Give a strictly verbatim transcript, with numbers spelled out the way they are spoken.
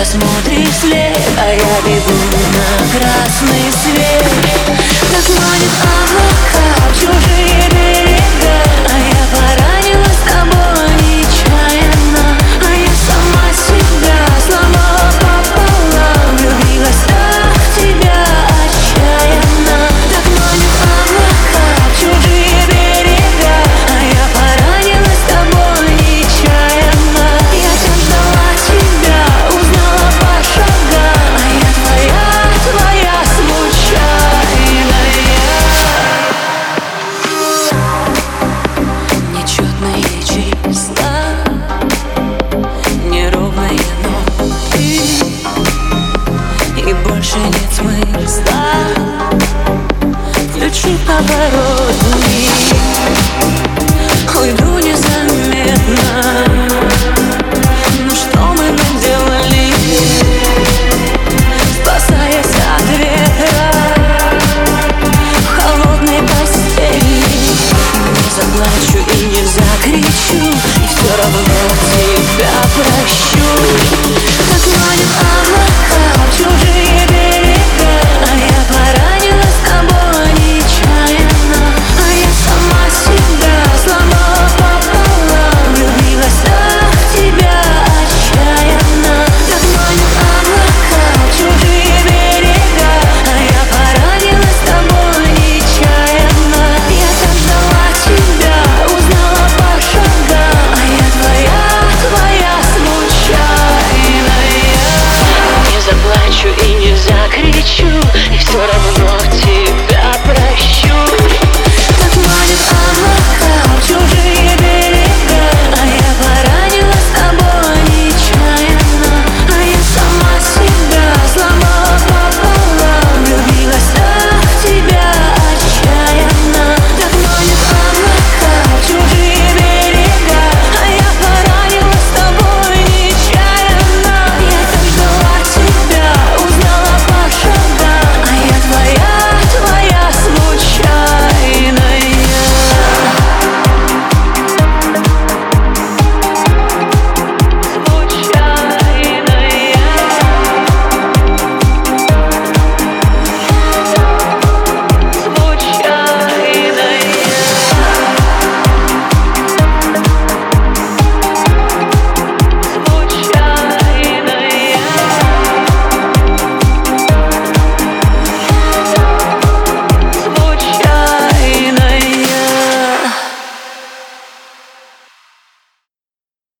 посмотри вслед, а я бегу на красный свет. Так манит облака в чужие берега, а я поранилась с тобой нечаянно, а я сама себя сломала пополам, влюбилась так в тебя отчаянно. Так манит облака в чужие берега, а я поранилась с тобой нечаянно. Я так ждала тебя, узнала по шагам, а я твоя, твоя случайная. Нечетные числа, неровная ночь, и, и больше нет смысла. Включи поворот вниз, уйду незаметно. Заплачу и не закричу, и все равно тебя прощу.